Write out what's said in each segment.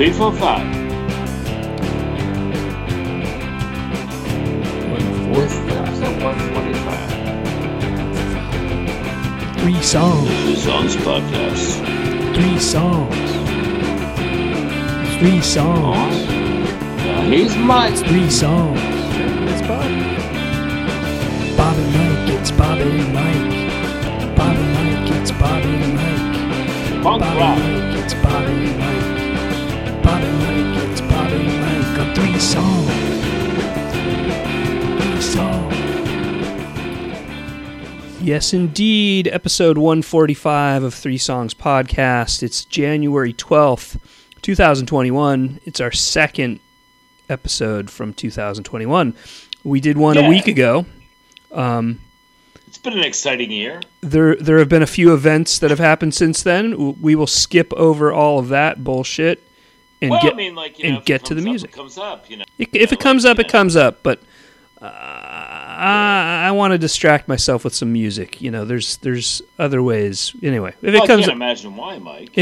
345. 145. Three songs. The Songs Podcast. Three songs. Three songs. Now here's Mike. Three songs. It's Bob. Bob and Mike. It's Bob and Mike. Bob and Mike. It's Bob and Mike. Punk rock. It's Bob and Mike. Bob and Mike. It's Bob and Mike. Three songs. Three songs. Yes, indeed. Episode 145 of Three Songs Podcast. It's January 12th, 2021. It's our second episode from 2021. We did one a week ago. It's been an exciting year. There have been a few events that have happened since then. We will skip over all of that bullshit and get to the music. If it comes up, it comes up. But I want to distract myself with some music. You know, there's other ways. Anyway, if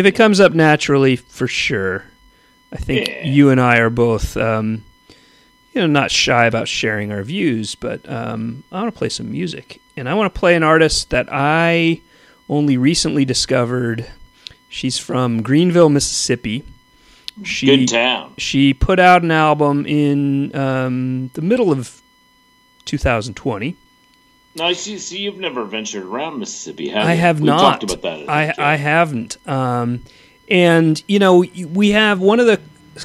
it comes up naturally, for sure. I think you and I are both, not shy about sharing our views, but I want to play some music, and I want to play an artist that I only recently discovered. She's from Greenville, Mississippi. Good town. She put out an album in the middle of 2020. Now, see, you've never ventured around Mississippi, have you? I have not. We talked about that. I haven't. And, you know, we have one of the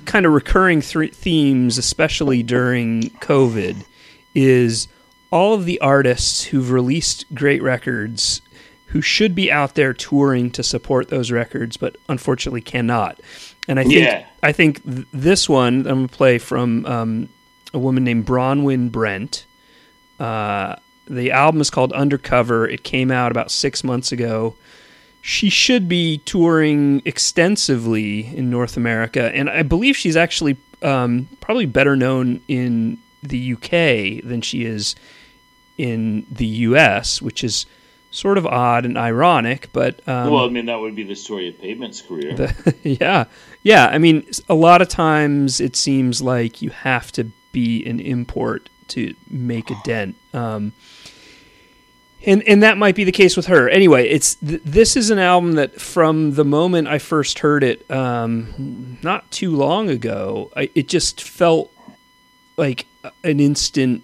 kind of recurring themes, especially during COVID, is all of the artists who've released great records who should be out there touring to support those records, but unfortunately cannot. And I think this one I'm going to play from a woman named Bronwynne Brent. The album is called Undercover. It came out about 6 months ago. She should be touring extensively in North America, and I believe she's actually probably better known in the UK than she is in the US, which is sort of odd and ironic. But that would be the story of Pavement's career. Yeah. I mean, a lot of times it seems like you have to be an import to make a dent, and that might be the case with her. Anyway, this is an album that from the moment I first heard it, not too long ago, it just felt like an instant.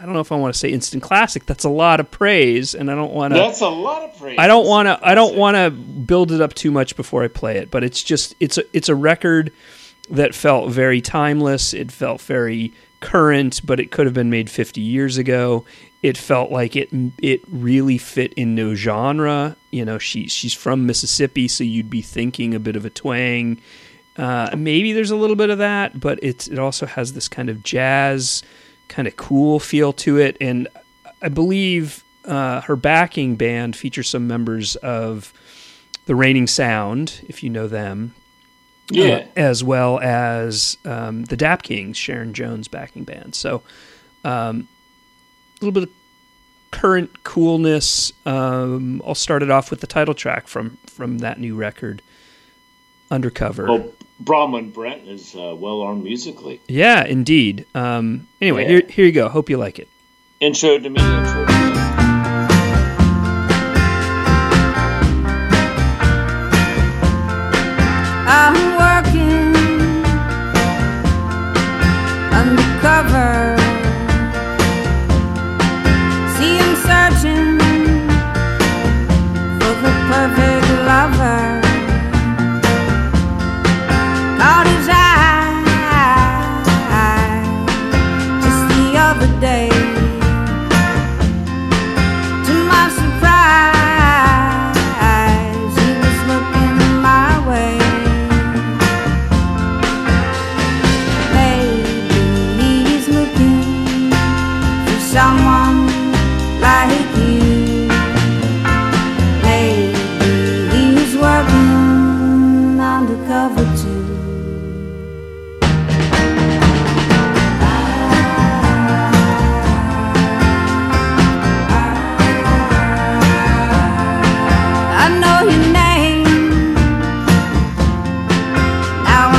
I don't know if I want to say instant classic. That's a lot of praise, and I don't want to. That's a lot of praise. I don't want to build it up too much before I play it. But it's just it's a record that felt very timeless. It felt very current, but it could have been made 50 years ago. It felt like it really fit in no genre. You know, she's from Mississippi, so you'd be thinking a bit of a twang. Maybe there's a little bit of that, but it also has this kind of jazz, kind of cool feel to it. And I believe her backing band features some members of the Raining Sound, if you know them. Yeah, as well as the Dap Kings, Sharon Jones backing band. So a little bit of current coolness. I'll start it off with the title track from that new record, Undercover. Well, Bronwynne Brent is well armed musically. Yeah, indeed. Anyway, Here you go. Hope you like it. Intro to me. Undercover. See, I'm searching for the perfect lover. Caught his eye just the other day. To my surprise, he was looking my way. Someone like you. Maybe he's working undercover too. I know your name. Now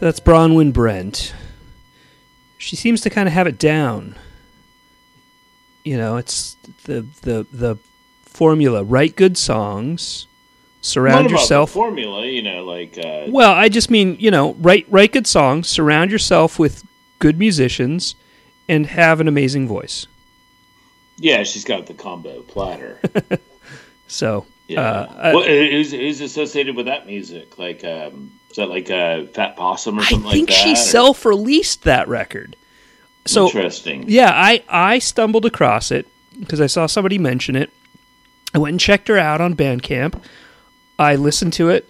So that's Bronwynne Brent. She seems to kind of have it down. You know, it's the formula. Write good songs. Surround Not yourself. About the formula, you know, like. Well, I just mean, you know, write good songs. Surround yourself with good musicians, and have an amazing voice. Yeah, she's got the combo platter. So, yeah. Well, who's associated with that music? Like, is that like a Fat Possum or something like that? I think she self-released that record. So, interesting. Yeah, I stumbled across it because I saw somebody mention it. I went and checked her out on Bandcamp. I listened to it.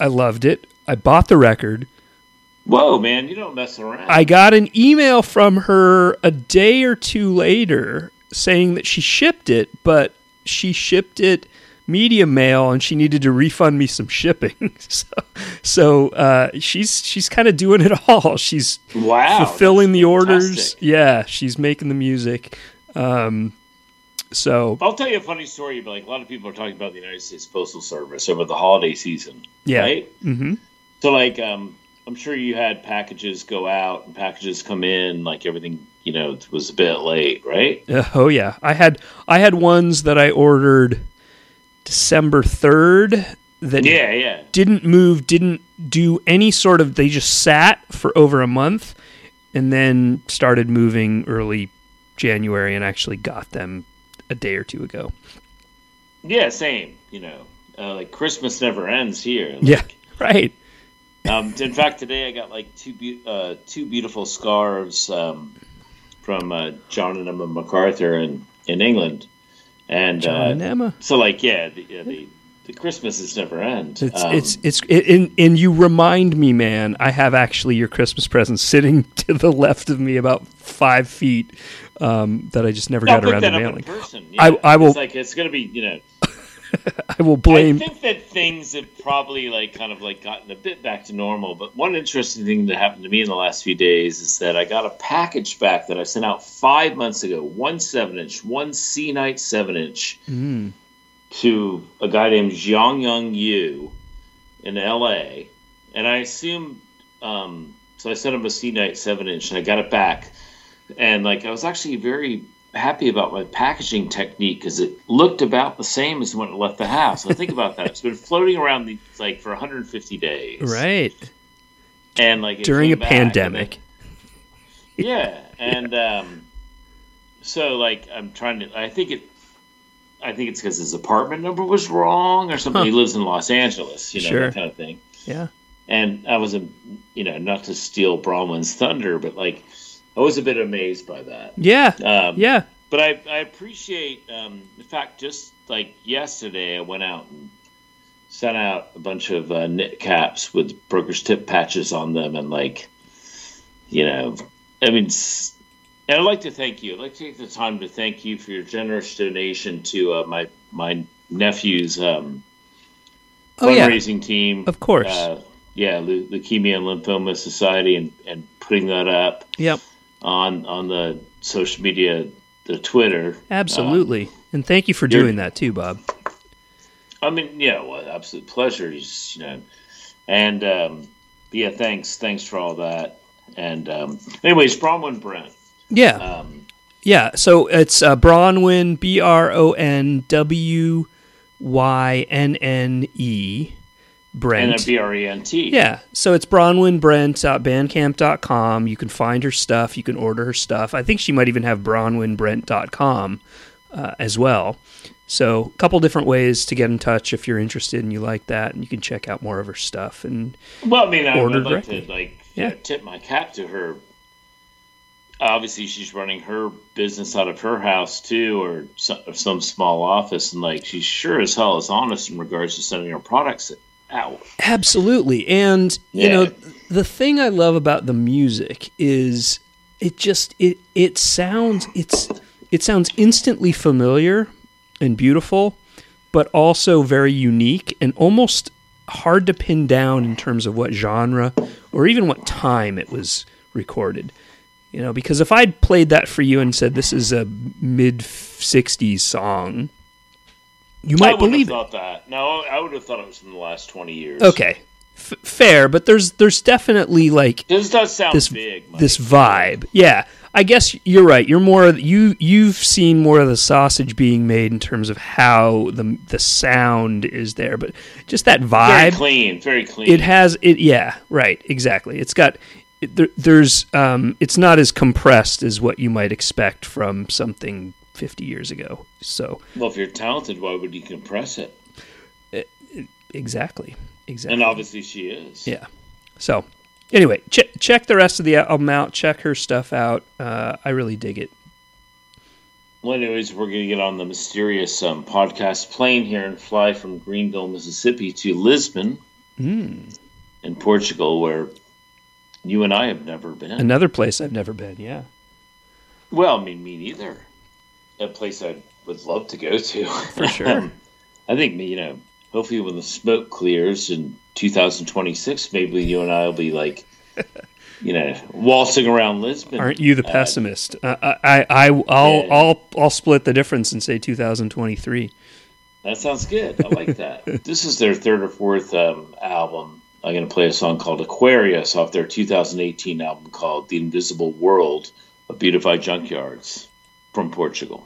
I loved it. I bought the record. Whoa, man, you don't mess around. I got an email from her a day or two later saying that she shipped it, but she shipped it media mail and she needed to refund me some shipping. So she's kind of doing it all. She's fulfilling the orders. Yeah, she's making the music. So I'll tell you a funny story. But like a lot of people are talking about the United States Postal Service over the holiday season, yeah. Right? Mm-hmm. So like, I'm sure you had packages go out and packages come in. Like everything, you know, was a bit late, right? Oh yeah, I had ones that I ordered December 3rd that didn't move, didn't do any sort of. They just sat for over a month and then started moving early January and actually got them a day or two ago. Yeah, same. You know, like Christmas never ends here. Like, yeah, right. In fact, today I got like two beautiful scarves from John and Emma MacArthur in England, and John and Emma. So, like, yeah, the Christmases never end. And you remind me, man. I have actually your Christmas present sitting to the left of me, about 5 feet. That I just never got around to mailing. Yeah. I will. It's like it's gonna be, you know. I will blame. I think that things have probably like kind of like gotten a bit back to normal. But one interesting thing that happened to me in the last few days is that I got a package back that I sent out 5 months ago. One C-Night 7-inch to a guy named Jiang Yung Yu in L.A. And I assume so. I sent him a C-Night 7-inch, and I got it back. And like I was actually very happy about my packaging technique because it looked about the same as when it left the house. So think about that; it's been floating around like for 150 days, right? And like during a pandemic, so like I'm trying to. I think it's because his apartment number was wrong or something. Huh. He lives in Los Angeles, you know, sure. That kind of thing. Yeah, and I was, you know, not to steal Bronwynne's thunder, but like. I was a bit amazed by that. Yeah, yeah. But I appreciate, in fact, just like yesterday, I went out and sent out a bunch of knit caps with broker's tip patches on them. And like, you know, I mean, and I'd like to thank you. I'd like to take the time to thank you for your generous donation to my nephew's fundraising team. Of course. Leukemia and Lymphoma Society and putting that up. Yep. On the social media, the Twitter. Absolutely. And thank you for doing that too, Bob. I mean, yeah, well, absolute pleasure. You know, and yeah, thanks for all that. And anyways, Bronwynne Brent. Yeah, yeah. So it's Bronwynne, BRONWYNNE. Brent. And a BRENT. Yeah. So it's Bronwynne Brent.bandcamp.com. You can find her stuff. You can order her stuff. I think she might even have BronwynneBrent.com as well. So a couple different ways to get in touch if you're interested and you like that, and you can check out more of her stuff. And well, I mean, I would like to tip my cap to her. Obviously, she's running her business out of her house, too, or some small office. And, like, she sure as hell is honest in regards to sending her products out. Absolutely. And, you know, the thing I love about the music is it just it sounds instantly familiar and beautiful, but also very unique and almost hard to pin down in terms of what genre or even what time it was recorded. You know, because if I'd played that for you and said this is a mid-60s song, you might believe it. I would have thought it was from the last 20 years. Okay, fair, but there's definitely like this does sound big, Mike. This vibe. Yeah, I guess you're right. You're more you've seen more of the sausage being made in terms of how the sound is there, but just that vibe, very clean. It has it. Yeah, right, exactly. It's got it's not as compressed as what you might expect from something 50 years ago. So, well, if you're talented, why would you compress it? Exactly. And obviously she is. Yeah. So anyway, check the rest of the album out. Check her stuff out. I really dig it. Well, anyways, we're going to get on the mysterious podcast plane here and fly from Greenville, Mississippi to Lisbon in Portugal, where you and I have never been. Another place I've never been, yeah. Well, I mean, me neither. A place I would love to go to. For sure. I think, hopefully when the smoke clears in 2026, maybe you and I will be like, waltzing around Lisbon. Aren't you the pessimist? I'll split the difference and say 2023. That sounds good. I like that. This is their third or fourth album. I'm going to play a song called Aquarius off their 2018 album called The Invisible World of Beautified Junkyards from Portugal.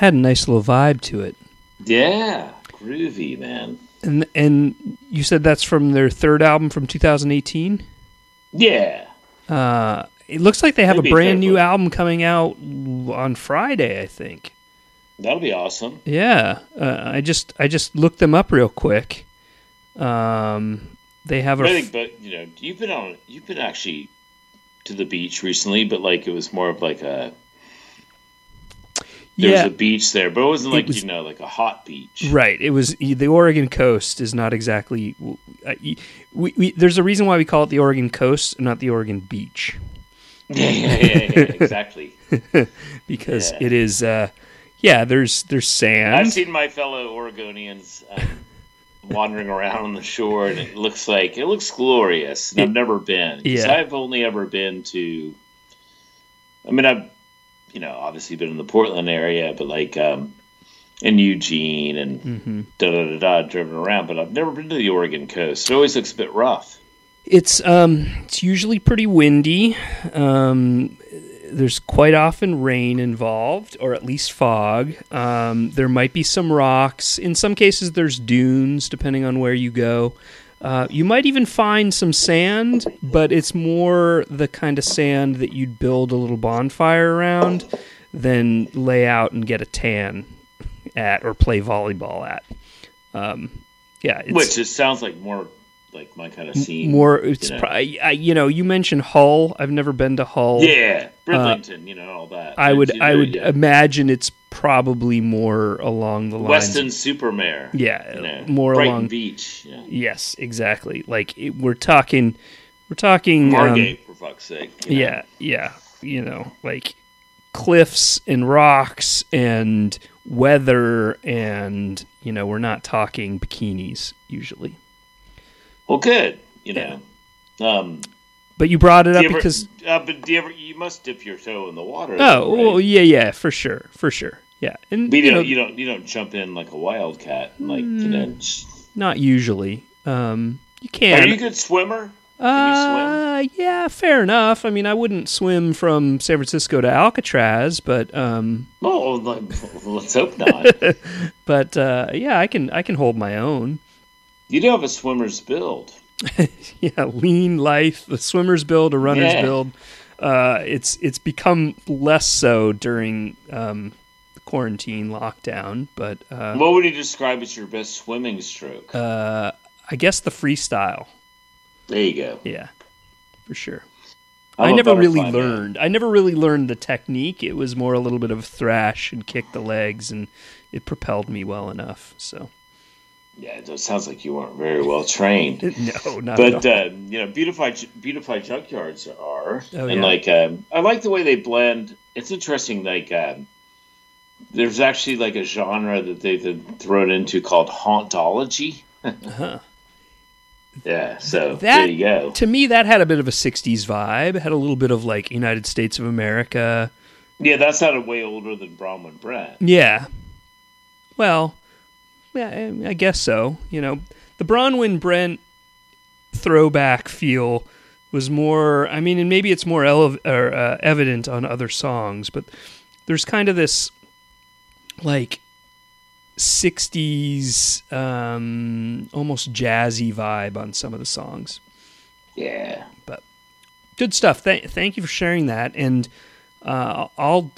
Had a nice little vibe to it. Yeah, groovy, man. And you said that's from their third album from 2018? Yeah. It looks like they have a brand new album coming out on Friday, I think. That'll be awesome. Yeah. I just looked them up real quick. They have you've been actually to the beach recently, but like it was more of like a was a beach there, but it wasn't like like a hot beach. Right. It was the Oregon coast is not exactly. There's a reason why we call it the Oregon coast, not the Oregon beach. Yeah, exactly. Because it is. There's sand. I've seen my fellow Oregonians wandering around on the shore, and it looks glorious. And I've never been. Yeah. I've only ever been to. I mean, I've. Obviously been in the Portland area, but like in Eugene and driven around, but I've never been to the Oregon coast. It always looks a bit rough. It's usually pretty windy. There's quite often rain involved, or at least fog. There might be some rocks. In some cases, there's dunes, depending on where you go. You might even find some sand, but it's more the kind of sand that you'd build a little bonfire around than lay out and get a tan at or play volleyball at. Which just sounds like more like my kind of scene. You mentioned Hull. I've never been to Hull. Yeah, Bridlington, all that. I would imagine it's probably more along the lines. Weston-super-Mare. Yeah, more Brighton along Beach. Yeah. Yes, exactly. Like we're talking Margate, for fuck's sake. Like cliffs and rocks and weather, and we're not talking bikinis usually. Well, good. But you brought it up because... you must dip your toe in the water. Oh, right? Well, yeah, for sure. Yeah. And, you don't jump in like a wildcat. Not usually. You can. Are you a good swimmer? Can you swim? Yeah, fair enough. I mean, I wouldn't swim from San Francisco to Alcatraz, but... let's hope not. But, I can hold my own. You do have a swimmer's build. Yeah, lean life, the swimmer's build, a runner's build. It's become less so during the quarantine lockdown. But what would you describe as your best swimming stroke? I guess the freestyle. There you go. Yeah, for sure. I never really learned the technique. It was more a little bit of thrash and kick the legs, and it propelled me well enough. So. Yeah, it sounds like you weren't very well trained. No, not at all. But, Beautified Junkyards are. Oh, and, I like the way they blend. It's interesting, there's actually, a genre that they've thrown into called hauntology. Uh-huh. Yeah, so there you go. To me, that had a bit of a 60s vibe. It had a little bit of, United States of America. Yeah, that sounded way older than Bronwynne Brent. Yeah. Well... Yeah, I guess so. The Bronwynne Brent throwback feel was more. I mean, and maybe it's more evident on other songs, but there's kind of this 60s, almost jazzy vibe on some of the songs. Yeah, but good stuff. Thank you for sharing that, and. You'll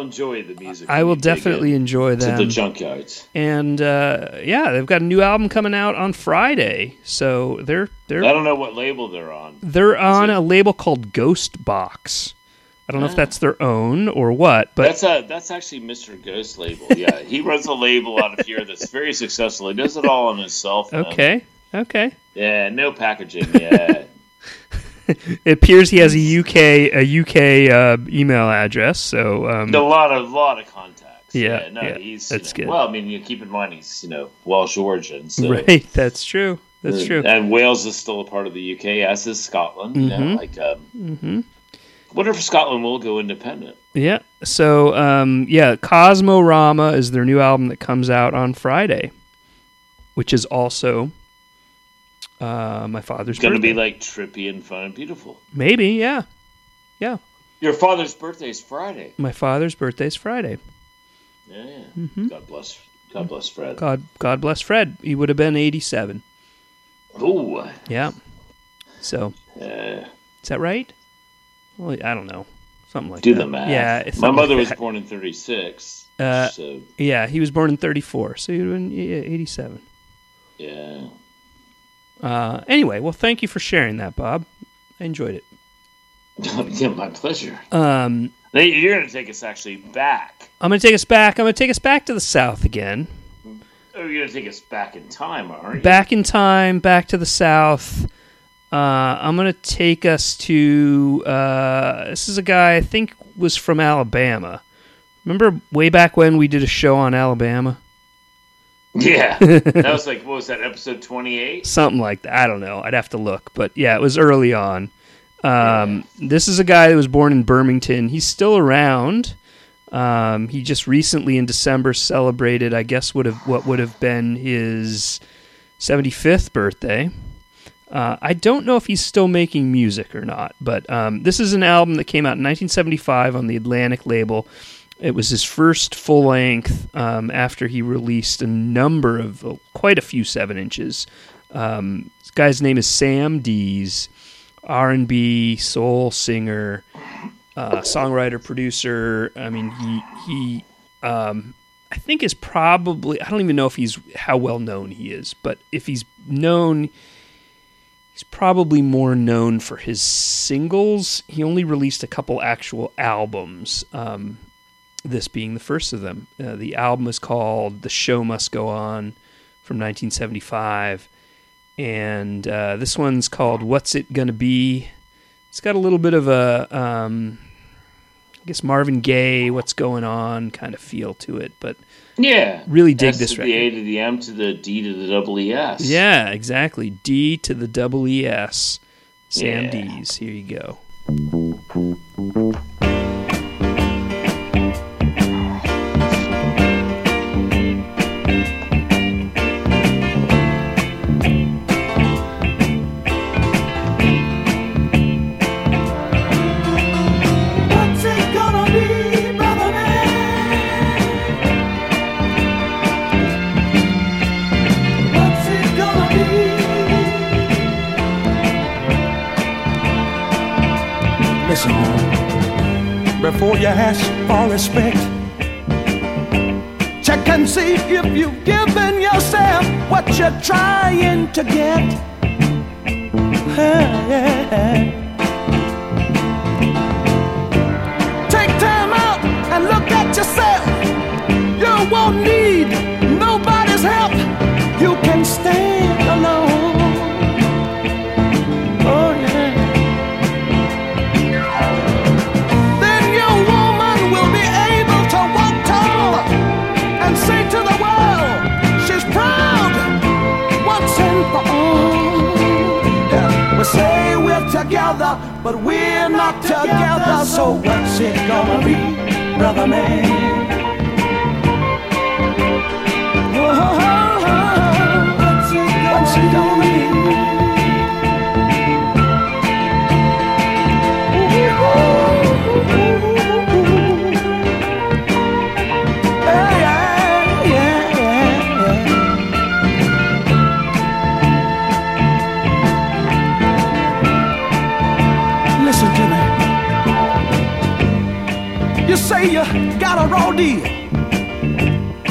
enjoy the music. I will definitely enjoy them. To the Junkyards, and they've got a new album coming out on Friday. So they're. I don't know what label they're on. They're on a label called Ghost Box. I don't know if that's their own or what, but that's actually Mr. Ghost's label. Yeah, he runs a label out of here that's very successful. He does it all on his cell phone. Okay. Yeah, no packaging. Yeah. It appears he has a UK email address, so a lot of contacts. He's that's good. Well, I mean, you keep in mind he's Welsh origin, so. Right? That's true. That's true. And Wales is still a part of the UK, as is Scotland. Wonder if Scotland will go independent. Yeah. So Cosmorama is their new album that comes out on Friday, which is also. My father's birthday. It's going to be trippy and fun and beautiful. Maybe, yeah. Yeah. Your father's birthday is Friday. My father's birthday is Friday. Yeah. Mm-hmm. God bless God bless Fred. God bless Fred. He would have been 87. Oh. Yeah. So. Is that right? Well, I don't know. Something like that. Do the math. Yeah. My mother was born in 36. So. Yeah, he was born in 34, so he would have been 87. Yeah. Anyway, well, thank you for sharing that, Bob. I enjoyed it. Yeah, my pleasure. You're going to take us actually back. I'm going to take us back. I'm going to take us back to the South again. Oh, you're going to take us back in time, aren't you? Back in time, back to the South. I'm going to take us to... this is a guy I think was from Alabama. Remember way back when we did a show on Alabama? Yeah. That was like, what was that, episode 28? Something like that. I don't know. I'd have to look. But yeah, it was early on. This is a guy that was born in Birmingham. He's still around. He just recently in December celebrated, I guess, what would have been his 75th birthday. I don't know if he's still making music or not, but this is an album that came out in 1975 on the Atlantic label. It was his first full length after he released quite a few 7 inches. This guy's name is Sam Dees. R&B, soul singer, songwriter, producer. I mean, he I think is probably, I don't even know if he's how well known he is, but if he's known, he's probably more known for his singles. He only released a couple actual albums, this being the first of them. The album is called The Show Must Go On from 1975. And this one's called What's It Gonna Be? It's got a little bit of a, I guess, Marvin Gaye, What's Going On kind of feel to it. But yeah, really dig this record. S to the A to the M to the D to the double ES. Yeah, exactly. D to the double ES. Sam Dees. Here you go. Before you ask for respect, check and see if you've given yourself what you're trying to get. Take time out and look at yourself. You won't need nobody's help. You can stand alone. Say we're together, but we're not together. So what's it gonna be, brother man? Oh, what's it gonna be? You say you got a raw deal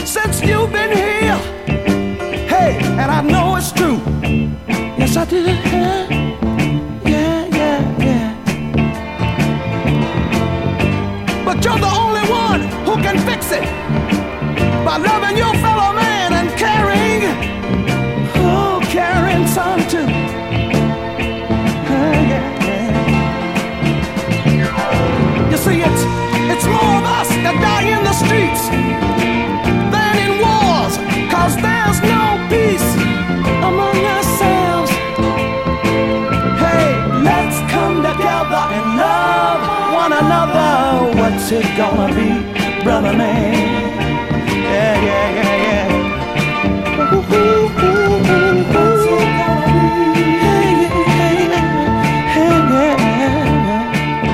since you've been here. Hey, and I know it's true. Yes, I did. Yeah. But you're the only one who can fix it by loving your fellow man and caring some too. You see, it's more of us that die in the streets than in wars, 'cause there's no peace among ourselves. Hey, let's come together and love one another. What's it gonna be, brother man? Yeah, yeah, yeah, yeah. Ooh, ooh, ooh, ooh. What's it gonna be? Yeah,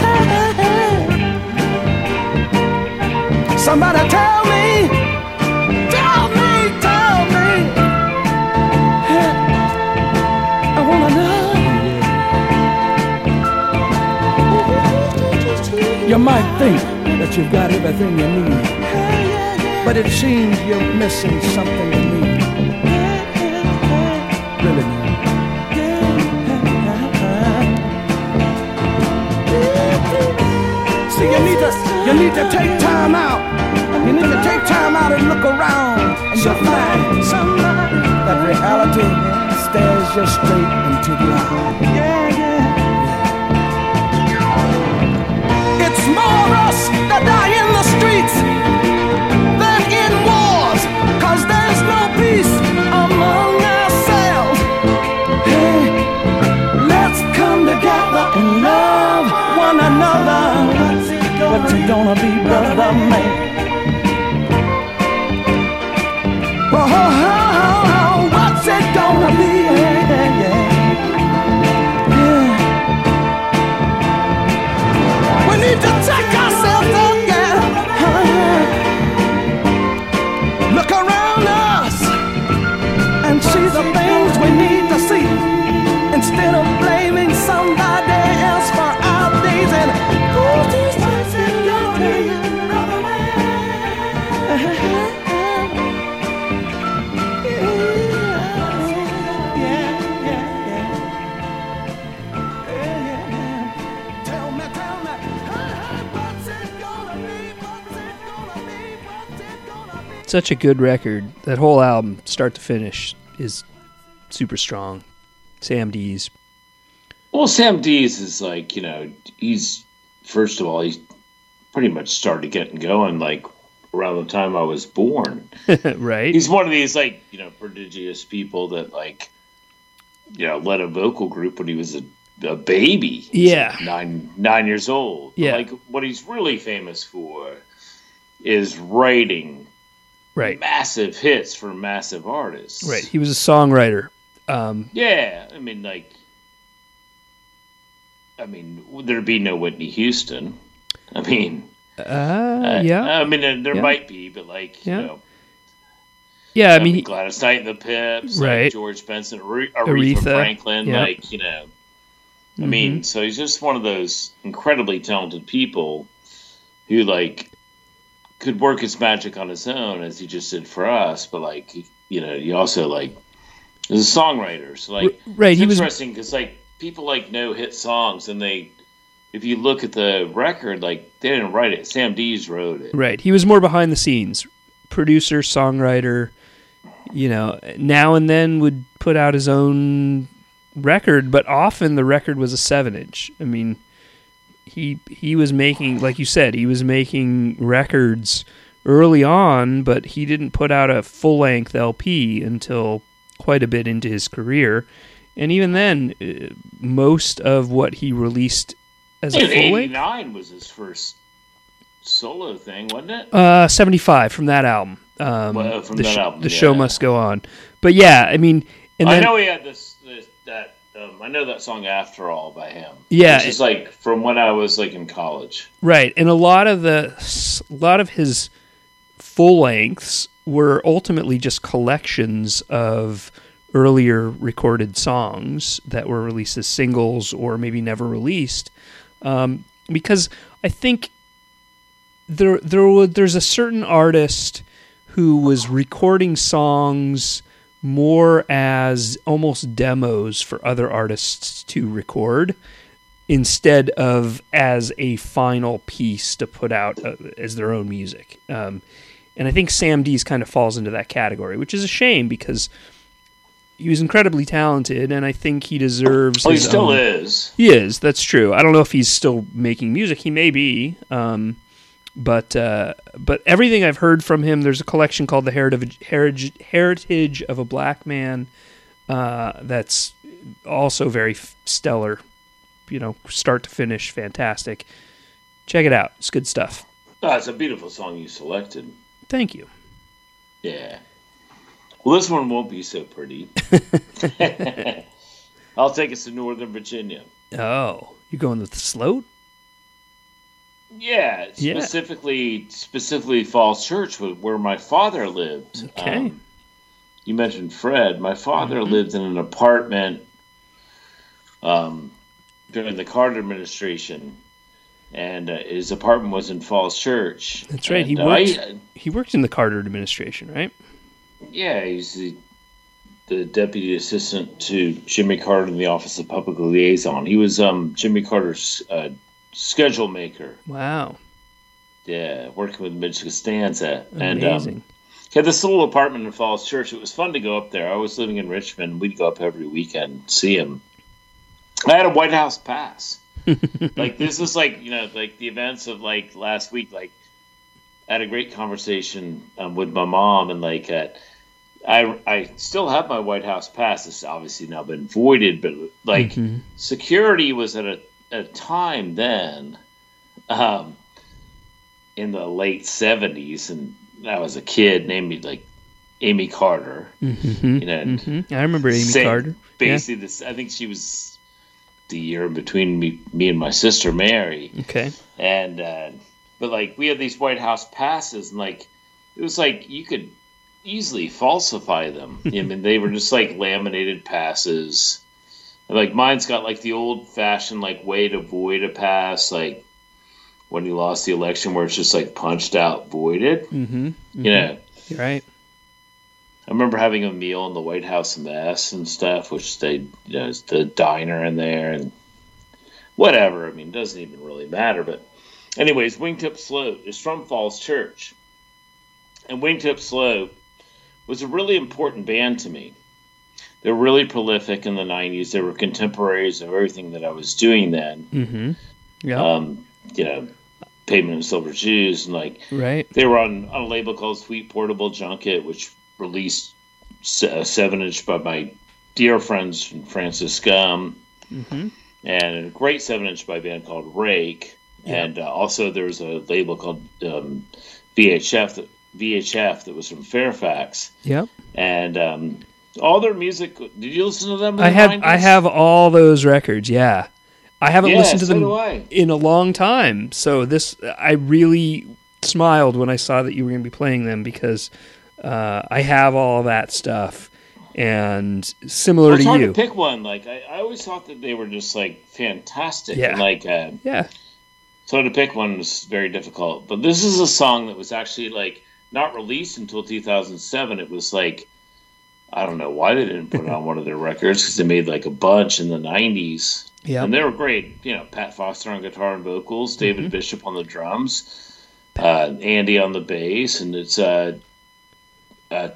yeah, yeah, yeah. Somebody tell me might think that you've got everything you need, but it seems you're missing something to me. Really me. See, you need to take time out. You need to take time out and look around, and you'll find that reality stares you straight into the eye. It's more us that die in the streets than in wars, 'cause there's no peace among ourselves. Hey, let's come together and love one another. What's it gonna be, brother man? Oh, what's it gonna be? Yeah, yeah, yeah. We need to check ourselves up, yeah. Oh, yeah. Look around us and see the things we need to see, instead of blaming somebody else for our days and all these things in your day. Such a good record. That whole album, start to finish, is super strong. Sam Dees. Well, Sam Dees is like, you know, he's, first of all, he's pretty much started getting going like around the time I was born. Right. He's one of these, like, you know, prodigious people that, like, you know, led a vocal group when he was a baby. He's like nine years old. Yeah. But like, what he's really famous for is writing. Right. Massive hits for massive artists. Right. He was a songwriter. Yeah. I mean, like, there'd be no Whitney Houston. I mean, yeah. I mean, there might be, but like, you know. Yeah. I mean, Gladys Knight and the Pips, right. Like George Benson, Aretha Franklin, like, you know. I mean, so he's just one of those incredibly talented people who, like, could work his magic on his own, as he just did for us, but, like, you know, he also, like, is a songwriter, so, like, right, it's interesting, because, like, people, like, know hit songs, and they, if you look at the record, like, they didn't write it, Sam Dees wrote it. Right, he was more behind the scenes, producer, songwriter, you know, now and then would put out his own record, but often the record was a 7-inch, I mean... He was making, like you said, he was making records early on, but he didn't put out a full-length LP until quite a bit into his career. And even then, most of what he released as a full-length... 89 was his first solo thing, wasn't it? 75 from that album. The Show Must Go On. But yeah, I mean... And then, I know he had that... I know that song After All by him. Yeah. It's like from when I was like in college. Right. And a lot of his full lengths were ultimately just collections of earlier recorded songs that were released as singles or maybe never released. Because I think there's a certain artist who was recording songs more as almost demos for other artists to record instead of as a final piece to put out as their own music. And I think Sam Dees kind of falls into that category, which is a shame because he was incredibly talented and I think he deserves... Oh, he still is. He is, that's true. I don't know if he's still making music. He may be. But everything I've heard from him, there's a collection called The Heritage of a Black Man that's also very stellar, you know, start to finish, fantastic. Check it out. It's good stuff. Oh, it's a beautiful song you selected. Thank you. Yeah. Well, this one won't be so pretty. I'll take us to Northern Virginia. Oh, you're going with the Sloat? Yeah, specifically Falls Church, where my father lived. Okay. You mentioned Fred. My father lived in an apartment during the Carter administration and his apartment was in Falls Church. That's right. And he worked in the Carter administration, right? Yeah, he's the deputy assistant to Jimmy Carter in the Office of Public Liaison. He was Jimmy Carter's schedule maker. Wow. Yeah, working with Mitch Costanza. Amazing. And had this little apartment in Falls Church. It was fun to go up there. I was living in Richmond. We'd go up every weekend, see him. I had a White House pass. Like, this is like, you know, like the events of like last week. Like, I had a great conversation with my mom, and like I still have my White House pass. It's obviously now been voided, but like security was at a time then, in the late 70s, and I was a kid named like Amy Carter. Mm-hmm. You know, I remember Amy Carter. Basically, yeah. This I think she was the year between me and my sister Mary. Okay, and but like we had these White House passes, and like it was like you could easily falsify them. I mean, they were just like laminated passes. And, like, mine's got like the old-fashioned like way to void a pass, like when you lost the election, where it's just like punched out, voided. You know, you're right. I remember having a meal in the White House mess and stuff, which they, you know, it's the diner in there and whatever. I mean, it doesn't even really matter. But anyways, Wingtip Sloat is from Falls Church, and Wingtip Sloat was a really important band to me. They were really prolific in the 90s. They were contemporaries of everything that I was doing then. Yeah. You know, Pavement and Silver Shoes, and like they were on a label called Sweet Portable Junket, which released a 7-inch by my dear friends from Francis Scum, and a great 7-inch by a band called Rake, and also there was a label called VHF that was from Fairfax. And all their music. Did you listen to them in the 90s? I have all those records. I haven't listened to them in a long time, so this I really smiled when I saw that you were going to be playing them, because I have all that stuff, and similar to you. It's hard to pick one. Like I always thought that they were just like fantastic. And, like so to pick one was very difficult. But this is a song that was actually like not released until 2007. It was like, I don't know why they didn't put it on one of their records, because they made like a bunch in the 90s. And they were great. You know, Pat Foster on guitar and vocals, David Bishop on the drums, Andy on the bass, and it's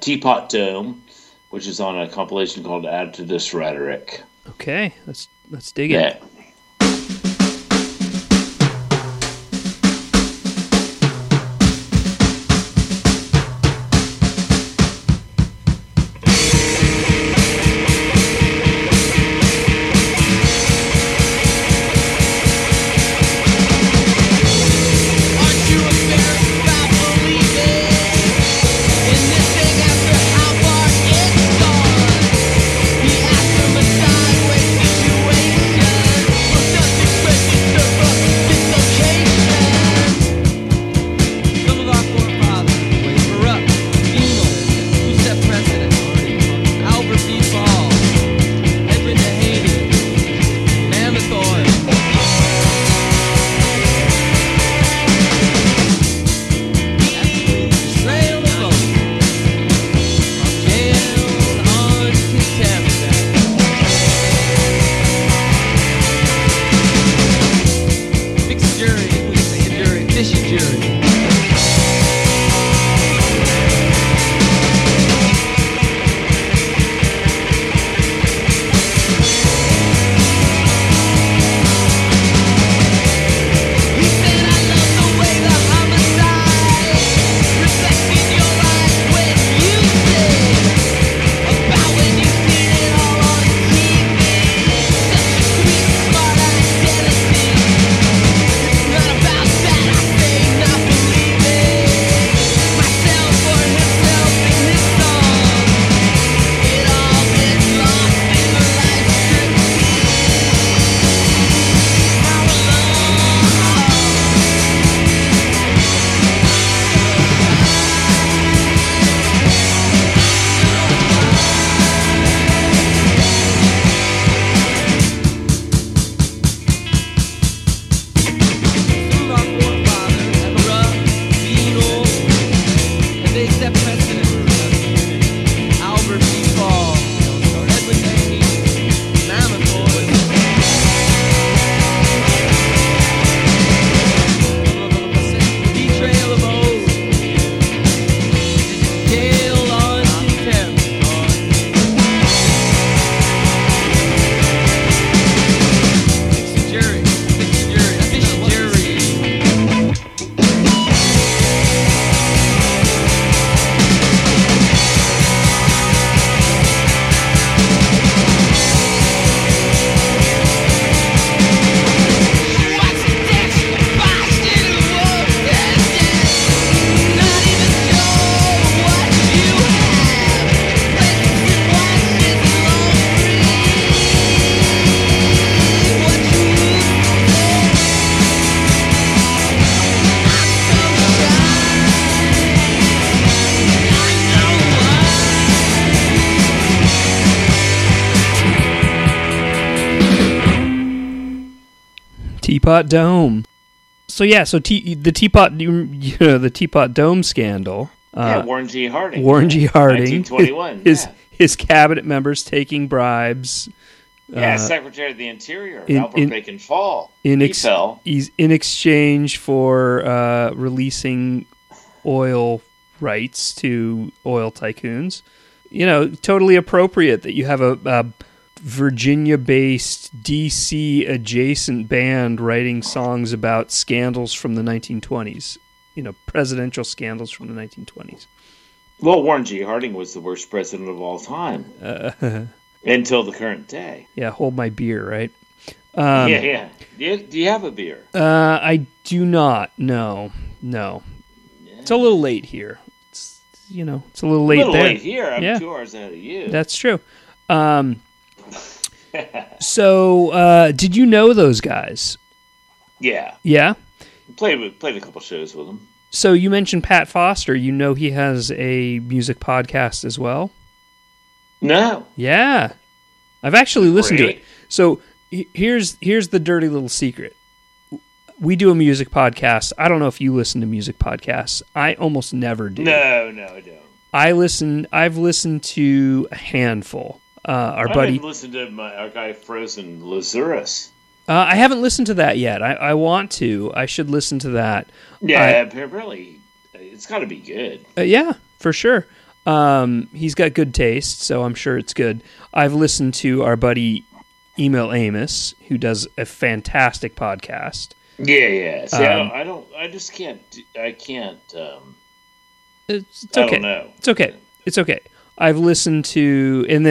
Teapot Dome, which is on a compilation called Add to This Rhetoric. Okay, let's dig it. Teapot Dome. So yeah, so the Teapot Dome scandal. Warren G. Harding. Warren G. Harding. 1921. His cabinet members taking bribes. Secretary of the Interior, Albert Bacon Fall. In exchange for releasing oil rights to oil tycoons. You know, totally appropriate that you have a Virginia-based, D.C.-adjacent band writing songs about scandals from the 1920s. You know, presidential scandals from the 1920s. Well, Warren G. Harding was the worst president of all time. Until the current day. Yeah, hold my beer, right? Yeah. Do you have a beer? I do not, no. Yeah. It's a little late here. It's a little late there. I'm 2 hours ahead of you. That's true. So, did you know those guys? Yeah. Yeah? Played a couple shows with them. So you mentioned Pat Foster. You know he has a music podcast as well? No. Yeah. I've actually listened to it. So here's the dirty little secret. We do a music podcast. I don't know if you listen to music podcasts. I almost never do. No, I don't. I've listened to a handful. I haven't listened to our guy Frozen Lazarus. I haven't listened to that yet. I want to. I should listen to that. Yeah, apparently it's got to be good. Yeah, for sure. He's got good taste, so I'm sure it's good. I've listened to our buddy Email Amos, who does a fantastic podcast. Yeah. See, I just can't. It's okay. I don't know. It's okay. I've listened to, and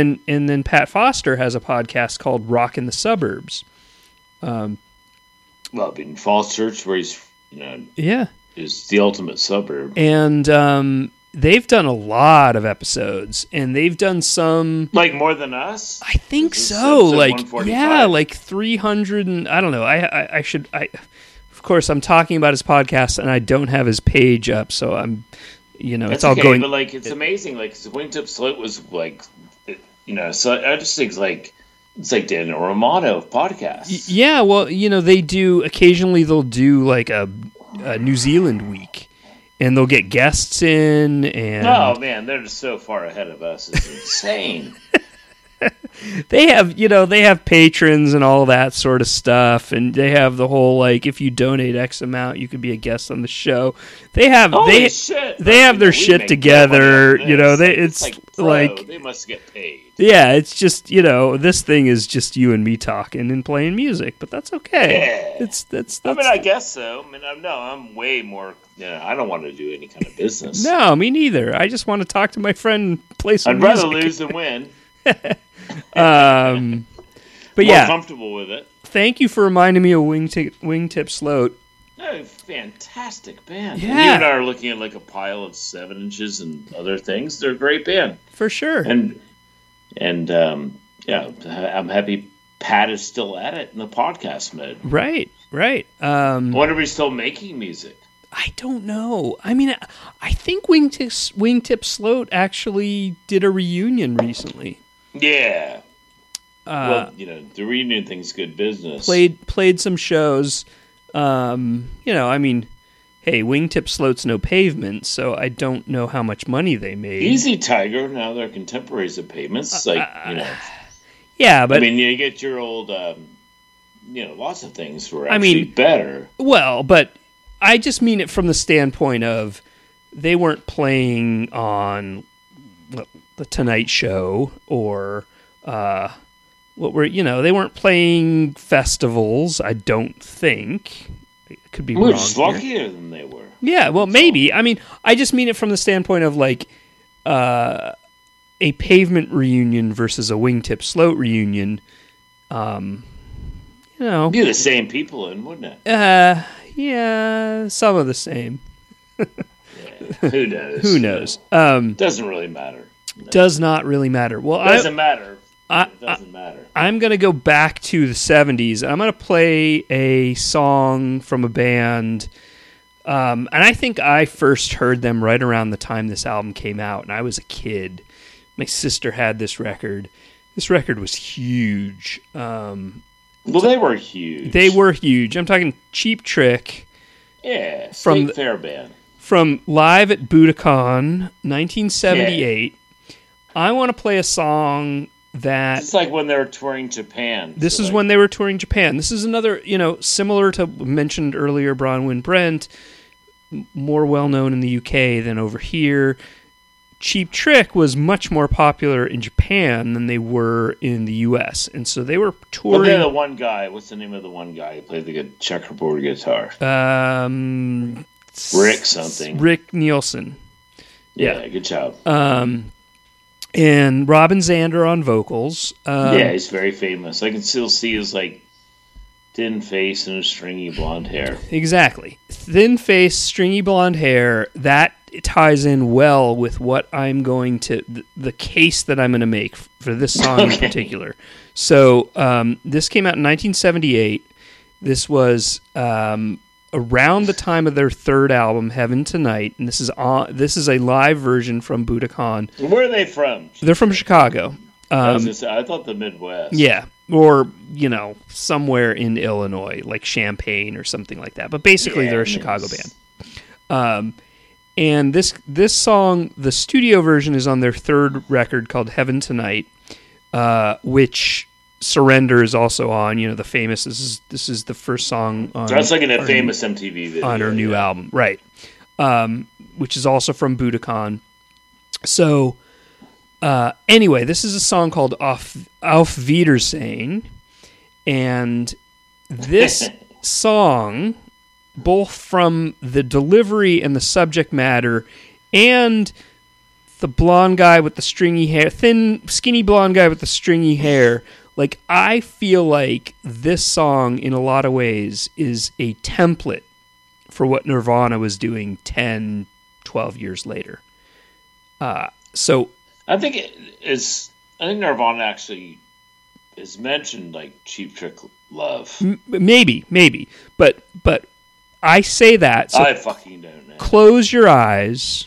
then Pat Foster has a podcast called Rock in the Suburbs. In Falls Church, where he's is the ultimate suburb, and they've done a lot of episodes, and they've done some like more than us. I think so. Like 300 and I don't know. I should of course I'm talking about his podcast, and I don't have his page up, so I'm it's all going. But it's amazing. Like Wingtip Sloat was so I just think it's like Dan Romano of podcasts. Yeah, well, they do occasionally. They'll do like a New Zealand week, and they'll get guests in. And oh man, they're just so far ahead of us. It's insane. They have they have patrons and all that sort of stuff, and they have the whole if you donate X amount you can be a guest on the show. They have their shit together, they must get paid. Yeah, it's just this thing is just you and me talking and playing music, but that's okay. Yeah. That's I guess so. I'm way more. I don't want to do any kind of business. No, me neither. I just want to talk to my friend and play some music. I'd rather lose than win. But more comfortable with it. Thank you for reminding me of Wingtip Sloat. Oh, fantastic band. Yeah. You and I are looking at a pile of 7 inches and other things. They're a great band for sure. And I'm happy Pat is still at it in the podcast mode. Right. I wonder if he's still making music. I don't know. I think Wingtip Sloat actually did a reunion recently. Yeah. The reunion thing's good business. Played some shows. Hey, Wingtip Sloat's no Pavement, so I don't know how much money they made. Easy Tiger, now they're contemporaries of Pavements. Yeah, but... you get your old, lots of things were actually better. Well, but I just mean it from the standpoint of they weren't playing on... The Tonight Show, or they weren't playing festivals. I don't think. It could be wrong. Much luckier than they were. Yeah, well, maybe. I just mean it from the standpoint of a Pavement reunion versus a Wingtip Sloat reunion. It'd be the same people, wouldn't it? Yeah, some of the same. Who knows? Doesn't really matter. No. Does not really matter. Well, It doesn't matter. I'm going to go back to the 70s. I'm going to play a song from a band. And I think I first heard them right around the time this album came out, and I was a kid. My sister had this record. This record was huge. Well, they were huge. They were huge. I'm talking Cheap Trick. Yeah, State Fair band. From Live at Budokan, 1978. Yeah. I want to play a song that... It's like when they were touring Japan. This is like, when they were touring Japan. This is another, you know, similar to mentioned earlier, Bronwynne Brent, more well-known in the UK than over here. Cheap Trick was much more popular in Japan than they were in the U.S., and so they were touring. Okay, the one guy. What's the name of the one guy who played the good checkerboard guitar? Rick something. Rick Nielsen. Yeah, good job. And Robin Zander on vocals. Yeah, he's very famous. I can still see his like thin face and his stringy blonde hair. Exactly, thin face, stringy blonde hair. That. It ties in well with what I'm going to the case that I'm going to make for this song in particular. So this came out in 1978. This was around the time of their third album, Heaven Tonight, and this is a live version from Budokan. Where are they from? They're from Chicago. I thought the Midwest. Yeah, or you know somewhere in Illinois, like Champaign or something like that. But basically, they're a Chicago band. And this song, the studio version, is on their third record called Heaven Tonight, which Surrender is also on. You know, the famous. This is the first song on. So that's like in a famous MTV video on her new album, right? Which is also from Budokan. So anyway, this is a song called "Auf Wiedersehen," and this song. Both from the delivery and the subject matter, and the blonde guy with the stringy hair, thin, skinny blonde guy with the stringy hair. Like, I feel like this song, in a lot of ways, is a template for what Nirvana was doing 10, 12 years later. So I think I think Nirvana actually is mentioned like Cheap Trick love. Maybe, but. I say that. So I fucking don't know. Close your eyes,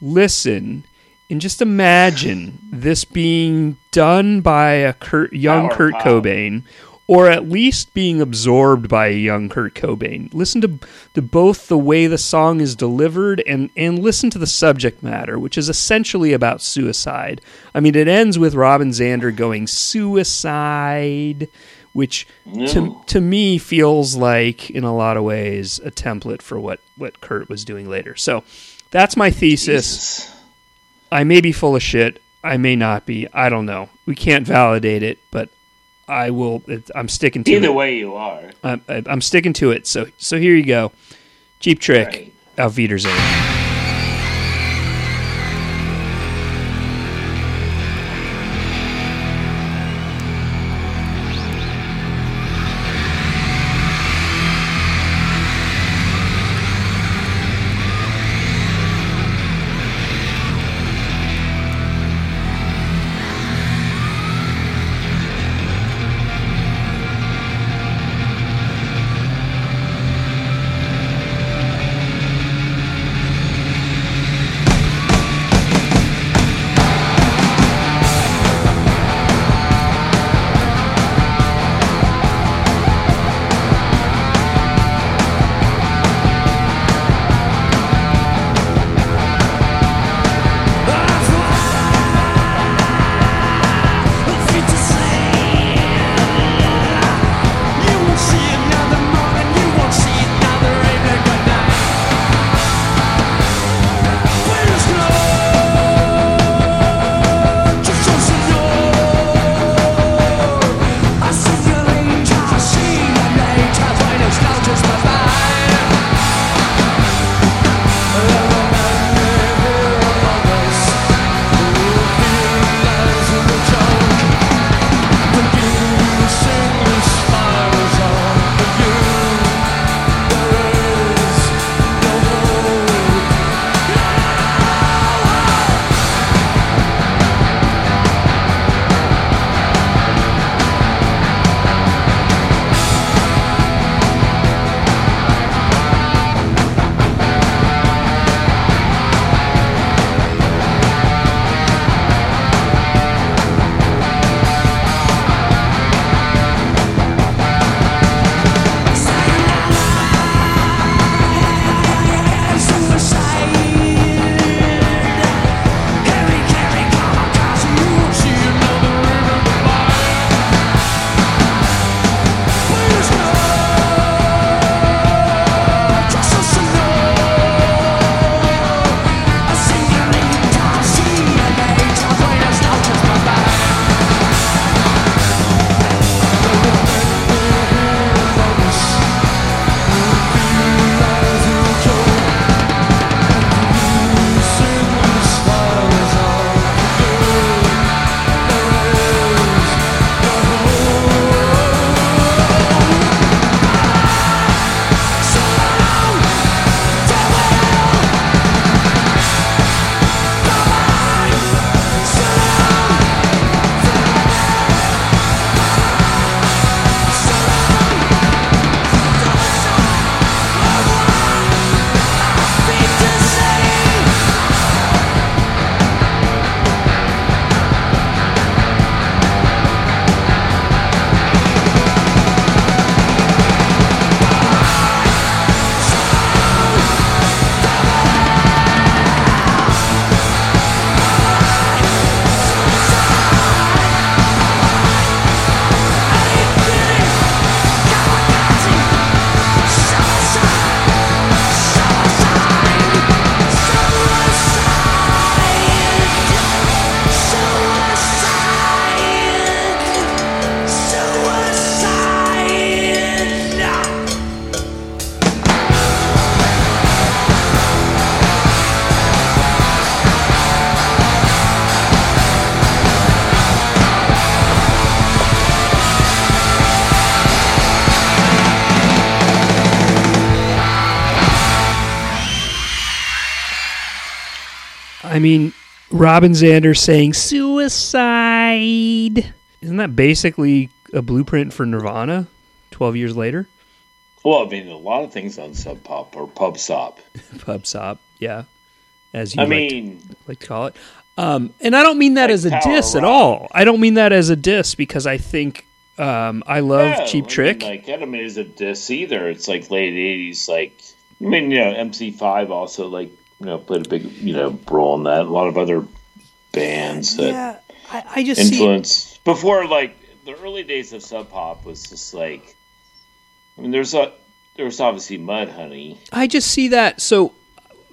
listen, and just imagine this being done by a young Kurt Cobain, or at least being absorbed by a young Kurt Cobain. Listen to both the way the song is delivered and listen to the subject matter, which is essentially about suicide. I mean, it ends with Robin Zander going, "Suicide," which to me feels like, in a lot of ways, a template for what Kurt was doing later. So that's my thesis. Jesus. I may be full of shit. I may not be. I don't know. We can't validate it, but I will. I'm sticking to it. Either way you are. I'm sticking to it. So here you go. Cheap Trick. Right. Auf Wiedersehen. I mean, Robin Zander saying suicide. Isn't that basically a blueprint for Nirvana 12 years later? Well, I mean, a lot of things on Sub Pop or Pub Sop. Pub Sop, yeah. As you like to call it. And I don't mean that like as a diss rock at all. I don't mean that as a diss because I think I love Cheap Trick. I don't mean it as a diss either. It's like late 80s, like, I mean, you know, MC5 also, like, you know, played a big, you know, role in that. A lot of other bands that I just influenced. Before, like, the early days of Sub Pop was just like, I mean, there's obviously Mudhoney. I just see that. So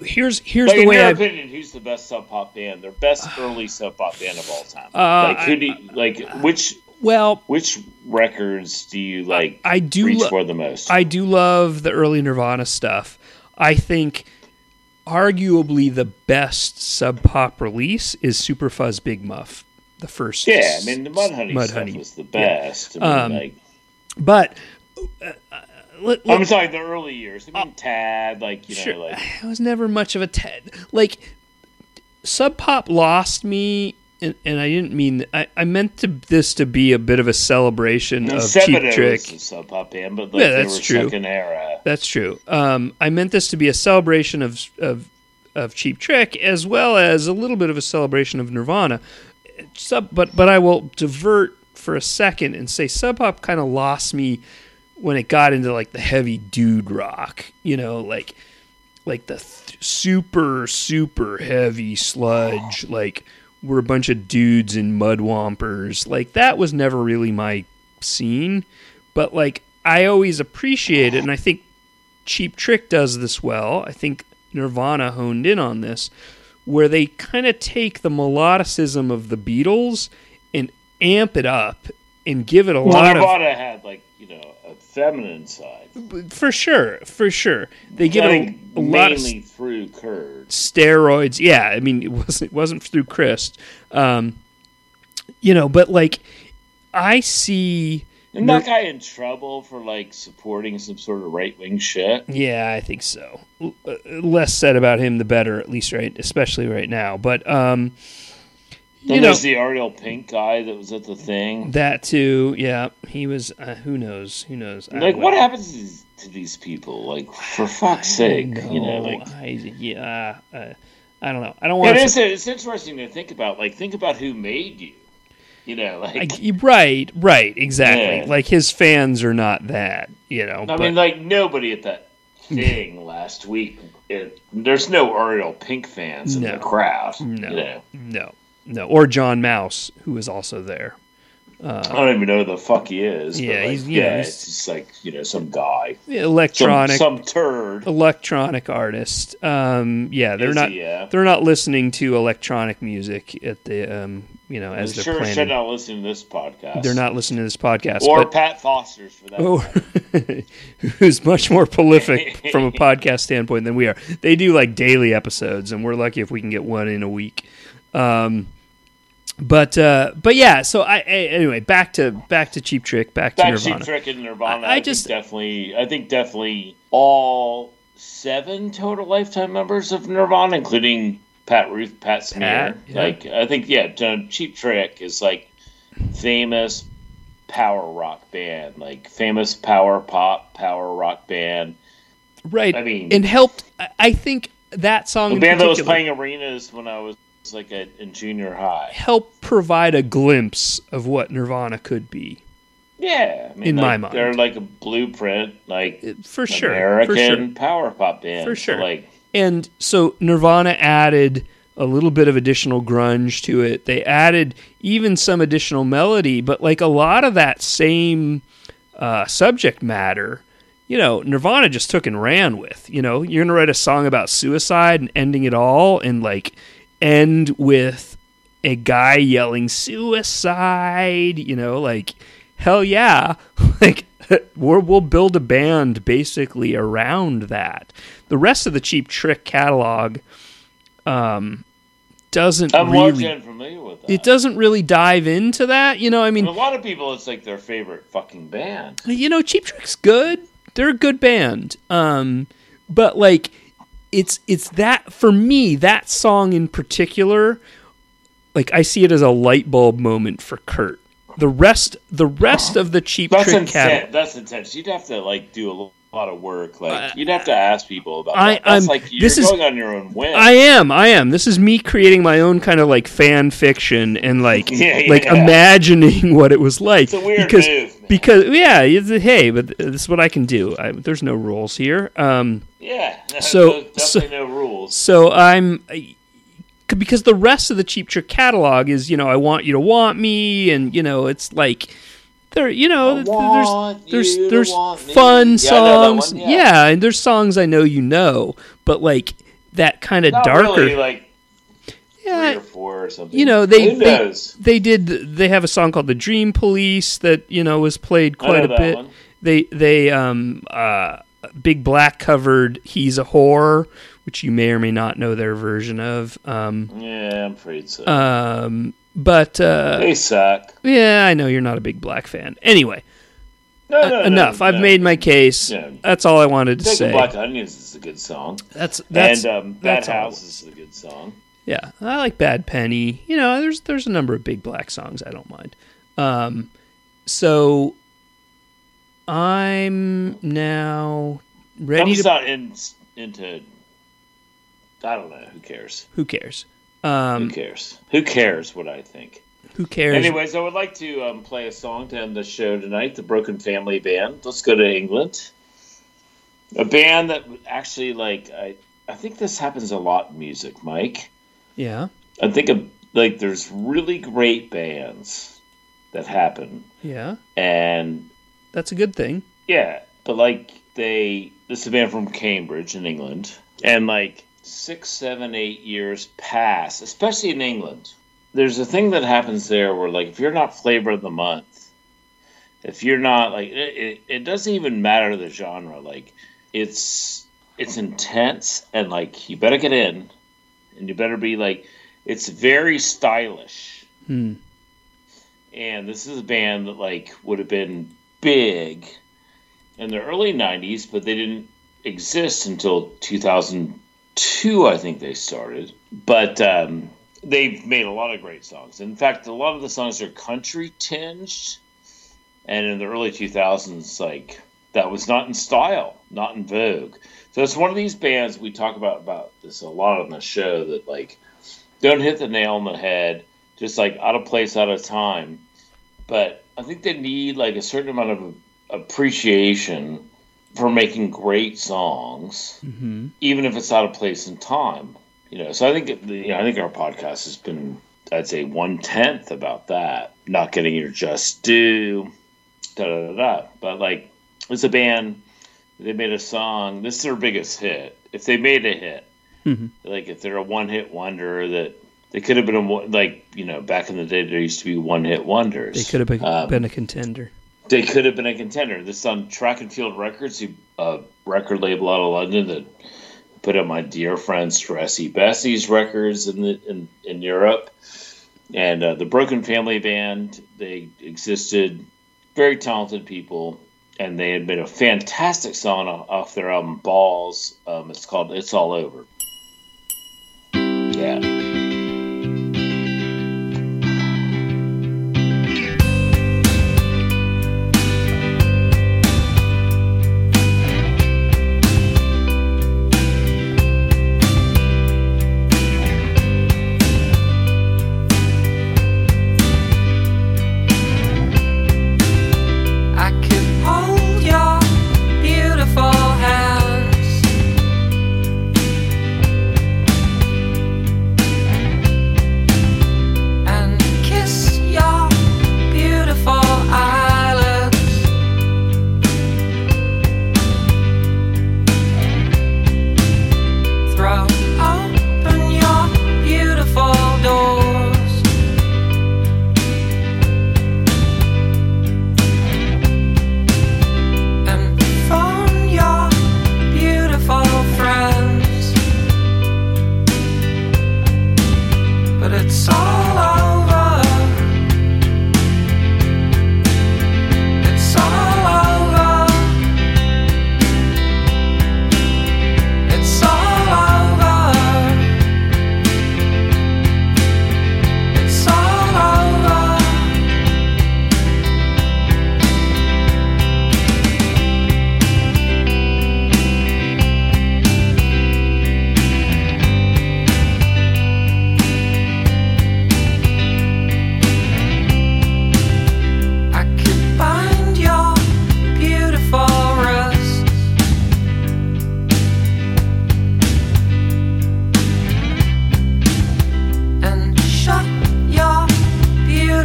here's the way. In your opinion, who's the best Sub Pop band? Their best early Sub Pop band of all time. Which records do you like? I reach for the most. I do love the early Nirvana stuff. I think arguably the best Sub Pop release is Super Fuzz Big Muff. The first, yeah. I mean, the Mudhoney stuff was the best. Yeah. I mean, I'm sorry, the early years. I mean, Tad, like, you know, sure. Like, I was never much of a Tad. Like, Sub Pop lost me, and I didn't mean that. I meant this to be a bit of a celebration of Cheap Trick. Sub Pop band, but like, yeah, that's they were true. Second era. That's true. I meant this to be a celebration of Cheap Trick, as well as a little bit of a celebration of Nirvana. But I will divert for a second and say Sub Pop kind of lost me when it got into like the heavy dude rock, you know, like the super heavy sludge, like we're a bunch of dudes in mud whompers. Like that was never really my scene, but like I always appreciate it, and I think Cheap Trick does this well. I think Nirvana honed in on this, where they kind of take the melodicism of the Beatles and amp it up and give it a lot of. Nirvana had like, you know, a feminine side for sure. They give it a lot of through Kurt steroids. Yeah, I mean it wasn't through Chris, you know. But like I see, isn't that guy in trouble for like supporting some sort of right wing shit? Yeah, I think so. Less said about him, the better, at least right, especially right now. But then there's the Ariel Pink guy that was at the thing. That too, yeah. He was, who knows. Like, what happens to these people? Like, for fuck's sake, you know. Like, I don't know. I don't want. It's interesting to think about. Like, think about who made you. You know, like right, exactly. Yeah. Like his fans are not that. You know, I mean, like nobody at that thing last week. There's no Ariel Pink fans in the crowd. No, you know? No, or John Mouse, who is also there. I don't even know who the fuck he is. Yeah, like, he's just like, you know, some guy, some turd, electronic artist. They're not listening to electronic music at the, you know, as they're sure planning. They're not listening to this podcast. They're not listening to this podcast, or Pat Foster's for that. Who's much more prolific from a podcast standpoint than we are. They do like daily episodes, and we're lucky if we can get one in a week. But yeah, so anyway, back to Cheap Trick, back to Nirvana. Cheap Trick and Nirvana. I think definitely all 7 total lifetime members of Nirvana, including Pat Ruth, Pat Smear. Yeah. Like I think, yeah, Cheap Trick is like famous power rock band, like famous power pop, power rock band. Right. I mean, and helped. I think that song. The band that was playing arenas when I was. Like in junior high, help provide a glimpse of what Nirvana could be. Yeah, I mean, in like, my mind, they're like a blueprint, like for sure, American power pop band, for sure. So like, and so Nirvana added a little bit of additional grunge to it. They added even some additional melody, but like a lot of that same subject matter. You know, Nirvana just took and ran with. You know, you're gonna write a song about suicide and ending it all, and like. End with a guy yelling suicide, you know, like, hell yeah. Like, we'll build a band basically around that. The rest of the Cheap Trick catalog doesn't I'm familiar with that. It doesn't really dive into that, you know, I mean. And a lot of people, it's like their favorite fucking band. You know, Cheap Trick's good. They're a good band. But, like, it's that, for me, that song in particular, like I see it as a light bulb moment for Kurt. The rest of the Cheap Trick catalog. That's intense. You'd have to like do a lot of work. Like you'd have to ask people about that. That's like you're going on your own whim. I am. This is me creating my own kind of like fan fiction and like imagining what it was like. It's a weird move, man. Because hey, but this is what I can do. There's no rules here. No rules. So because the rest of the Cheap Trick catalog is, I want you to want me, and it's like. There's fun songs. And there's songs I know but like that kind of darker really, like 3 or 4 or something. They have a song called The Dream Police that, was played quite a bit. One. They Big Black covered He's a Whore, which you may or may not know their version of. I'm afraid so. But they suck. Yeah, I know you're not a Big Black fan. Anyway, enough. I've made my case. Yeah. That's all I wanted to say. Big Black Onions is a good song. Bad House is a good song. Yeah, I like Bad Penny. There's a number of Big Black songs I don't mind. So I'm now ready. I don't know. Who cares? Who cares what I think? Who cares? Anyways, I would like to play a song to end the show tonight, The Broken Family Band. Let's go to England. A band that actually, I think this happens a lot in music, Mike. Yeah. I think, there's really great bands that happen. Yeah. And... that's a good thing. Yeah. But, this is a band from Cambridge in England. And, 6, 7, 8 years pass, especially in England. There's a thing that happens there where, if you're not flavor of the month, if you're not it doesn't even matter the genre. It's intense, and you better get in, and you better be it's very stylish. And this is a band that would have been big in the early '90s, but they didn't exist until 2002, I think they started, but they've made a lot of great songs. In fact, a lot of the songs are country tinged, and in the early 2000s, that was not in style, not in vogue. So it's one of these bands we talk about this a lot on the show that don't hit the nail on the head, just out of place, out of time. But I think they need a certain amount of appreciation for making great songs, even if it's out of place in time, So I think I think our podcast has been, I'd say, 1/10 about that, not getting your just due, But it's a band. They made a song. This is their biggest hit. If they made a hit, if they're a one-hit wonder, that they could have been back in the day there used to be one-hit wonders. They could have been a contender. They could have been a contender. This is on Track and Field Records, a record label out of London that put out my dear friend Stressy Bessie's records in Europe. And the Broken Family Band, they existed, very talented people, and they had made a fantastic song off their album Balls. It's called It's All Over. Yeah.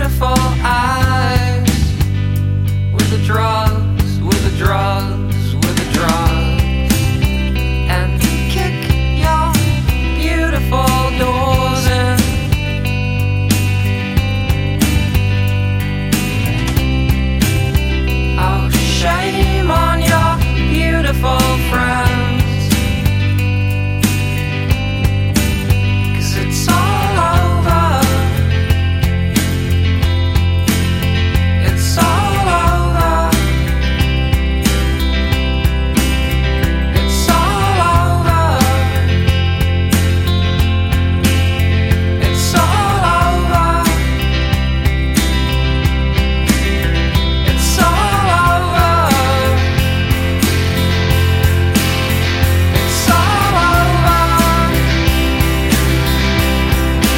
beautiful eyes. With the drugs, with the drugs, with the drugs. And kick your beautiful doors in. Oh, shame on your beautiful friends, 'cause it's all over. It's all over. It's all over. It's all over. It's all over. It's all over. It's all over. It's all over.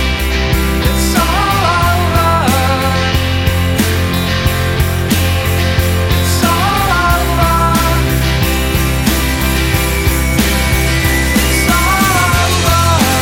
It's all over.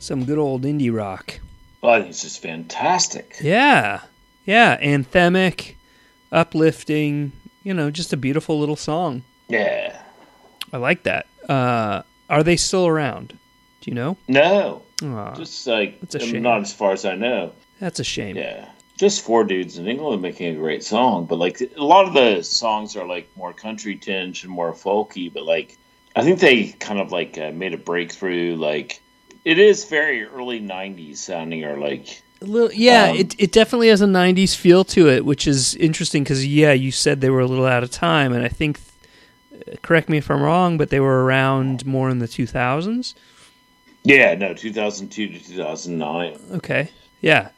Some good old indie rock. Well, I think it's just fantastic. Yeah. Yeah. Anthemic, uplifting, you know, just a beautiful little song. Yeah. I like that. Are they still around? Do you know? No. Aw, Just like, that's a shame. not as far as I know. That's a shame. Yeah. Just four dudes in England making a great song. But like a lot of the songs are like more country tinge and more folky. But like, I think they kind of like made a breakthrough. Like, it is very early 90s sounding, or like... A little, yeah, it definitely has a 90s feel to it, which is interesting because, yeah, you said they were a little out of time, and I think, correct me if I'm wrong, but they were around more in the 2000s? Yeah, no, 2002 to 2009. Okay, yeah.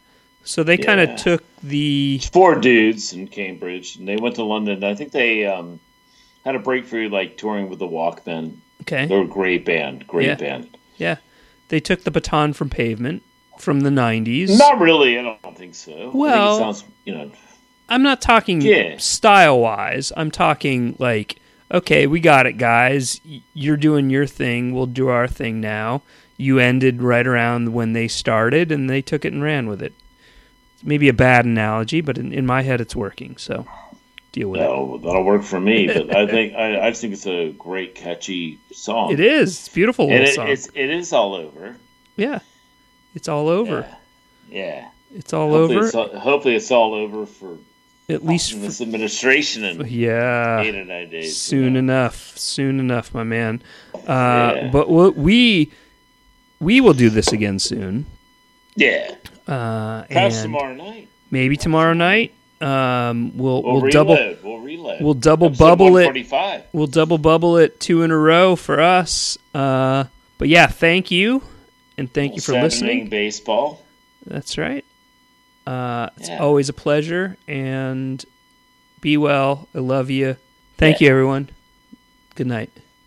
So they kind of took the... Four dudes in Cambridge, and they went to London. I think they had a breakthrough, like, touring with the Walkmen. Okay. They were a great band, great band. Yeah. They took the baton from Pavement from the 90s. Not really. I don't think so. Well, I think it sounds, you know, I'm not talking style-wise. I'm talking like, okay, we got it, guys. You're doing your thing. We'll do our thing now. You ended right around when they started, and they took it and ran with it. It's maybe a bad analogy, but in my head, it's working. So deal with it. That'll work for me. But I just think it's a great, catchy song. It is. It's a beautiful little song. It is all over. Yeah. It's all over. Yeah. It's all over. Hopefully it's all over for at least this administration in 8 or 9 days. Soon enough. Soon enough, my man. But we will do this again soon. Yeah. Perhaps tomorrow night. Maybe tomorrow night. We'll double Episode bubble it. We'll double bubble it 2 in a row for us. But yeah, thank you, and thank you for listening. Baseball. That's right. It's always a pleasure, and be well. I love you. Thank you, everyone. Good night.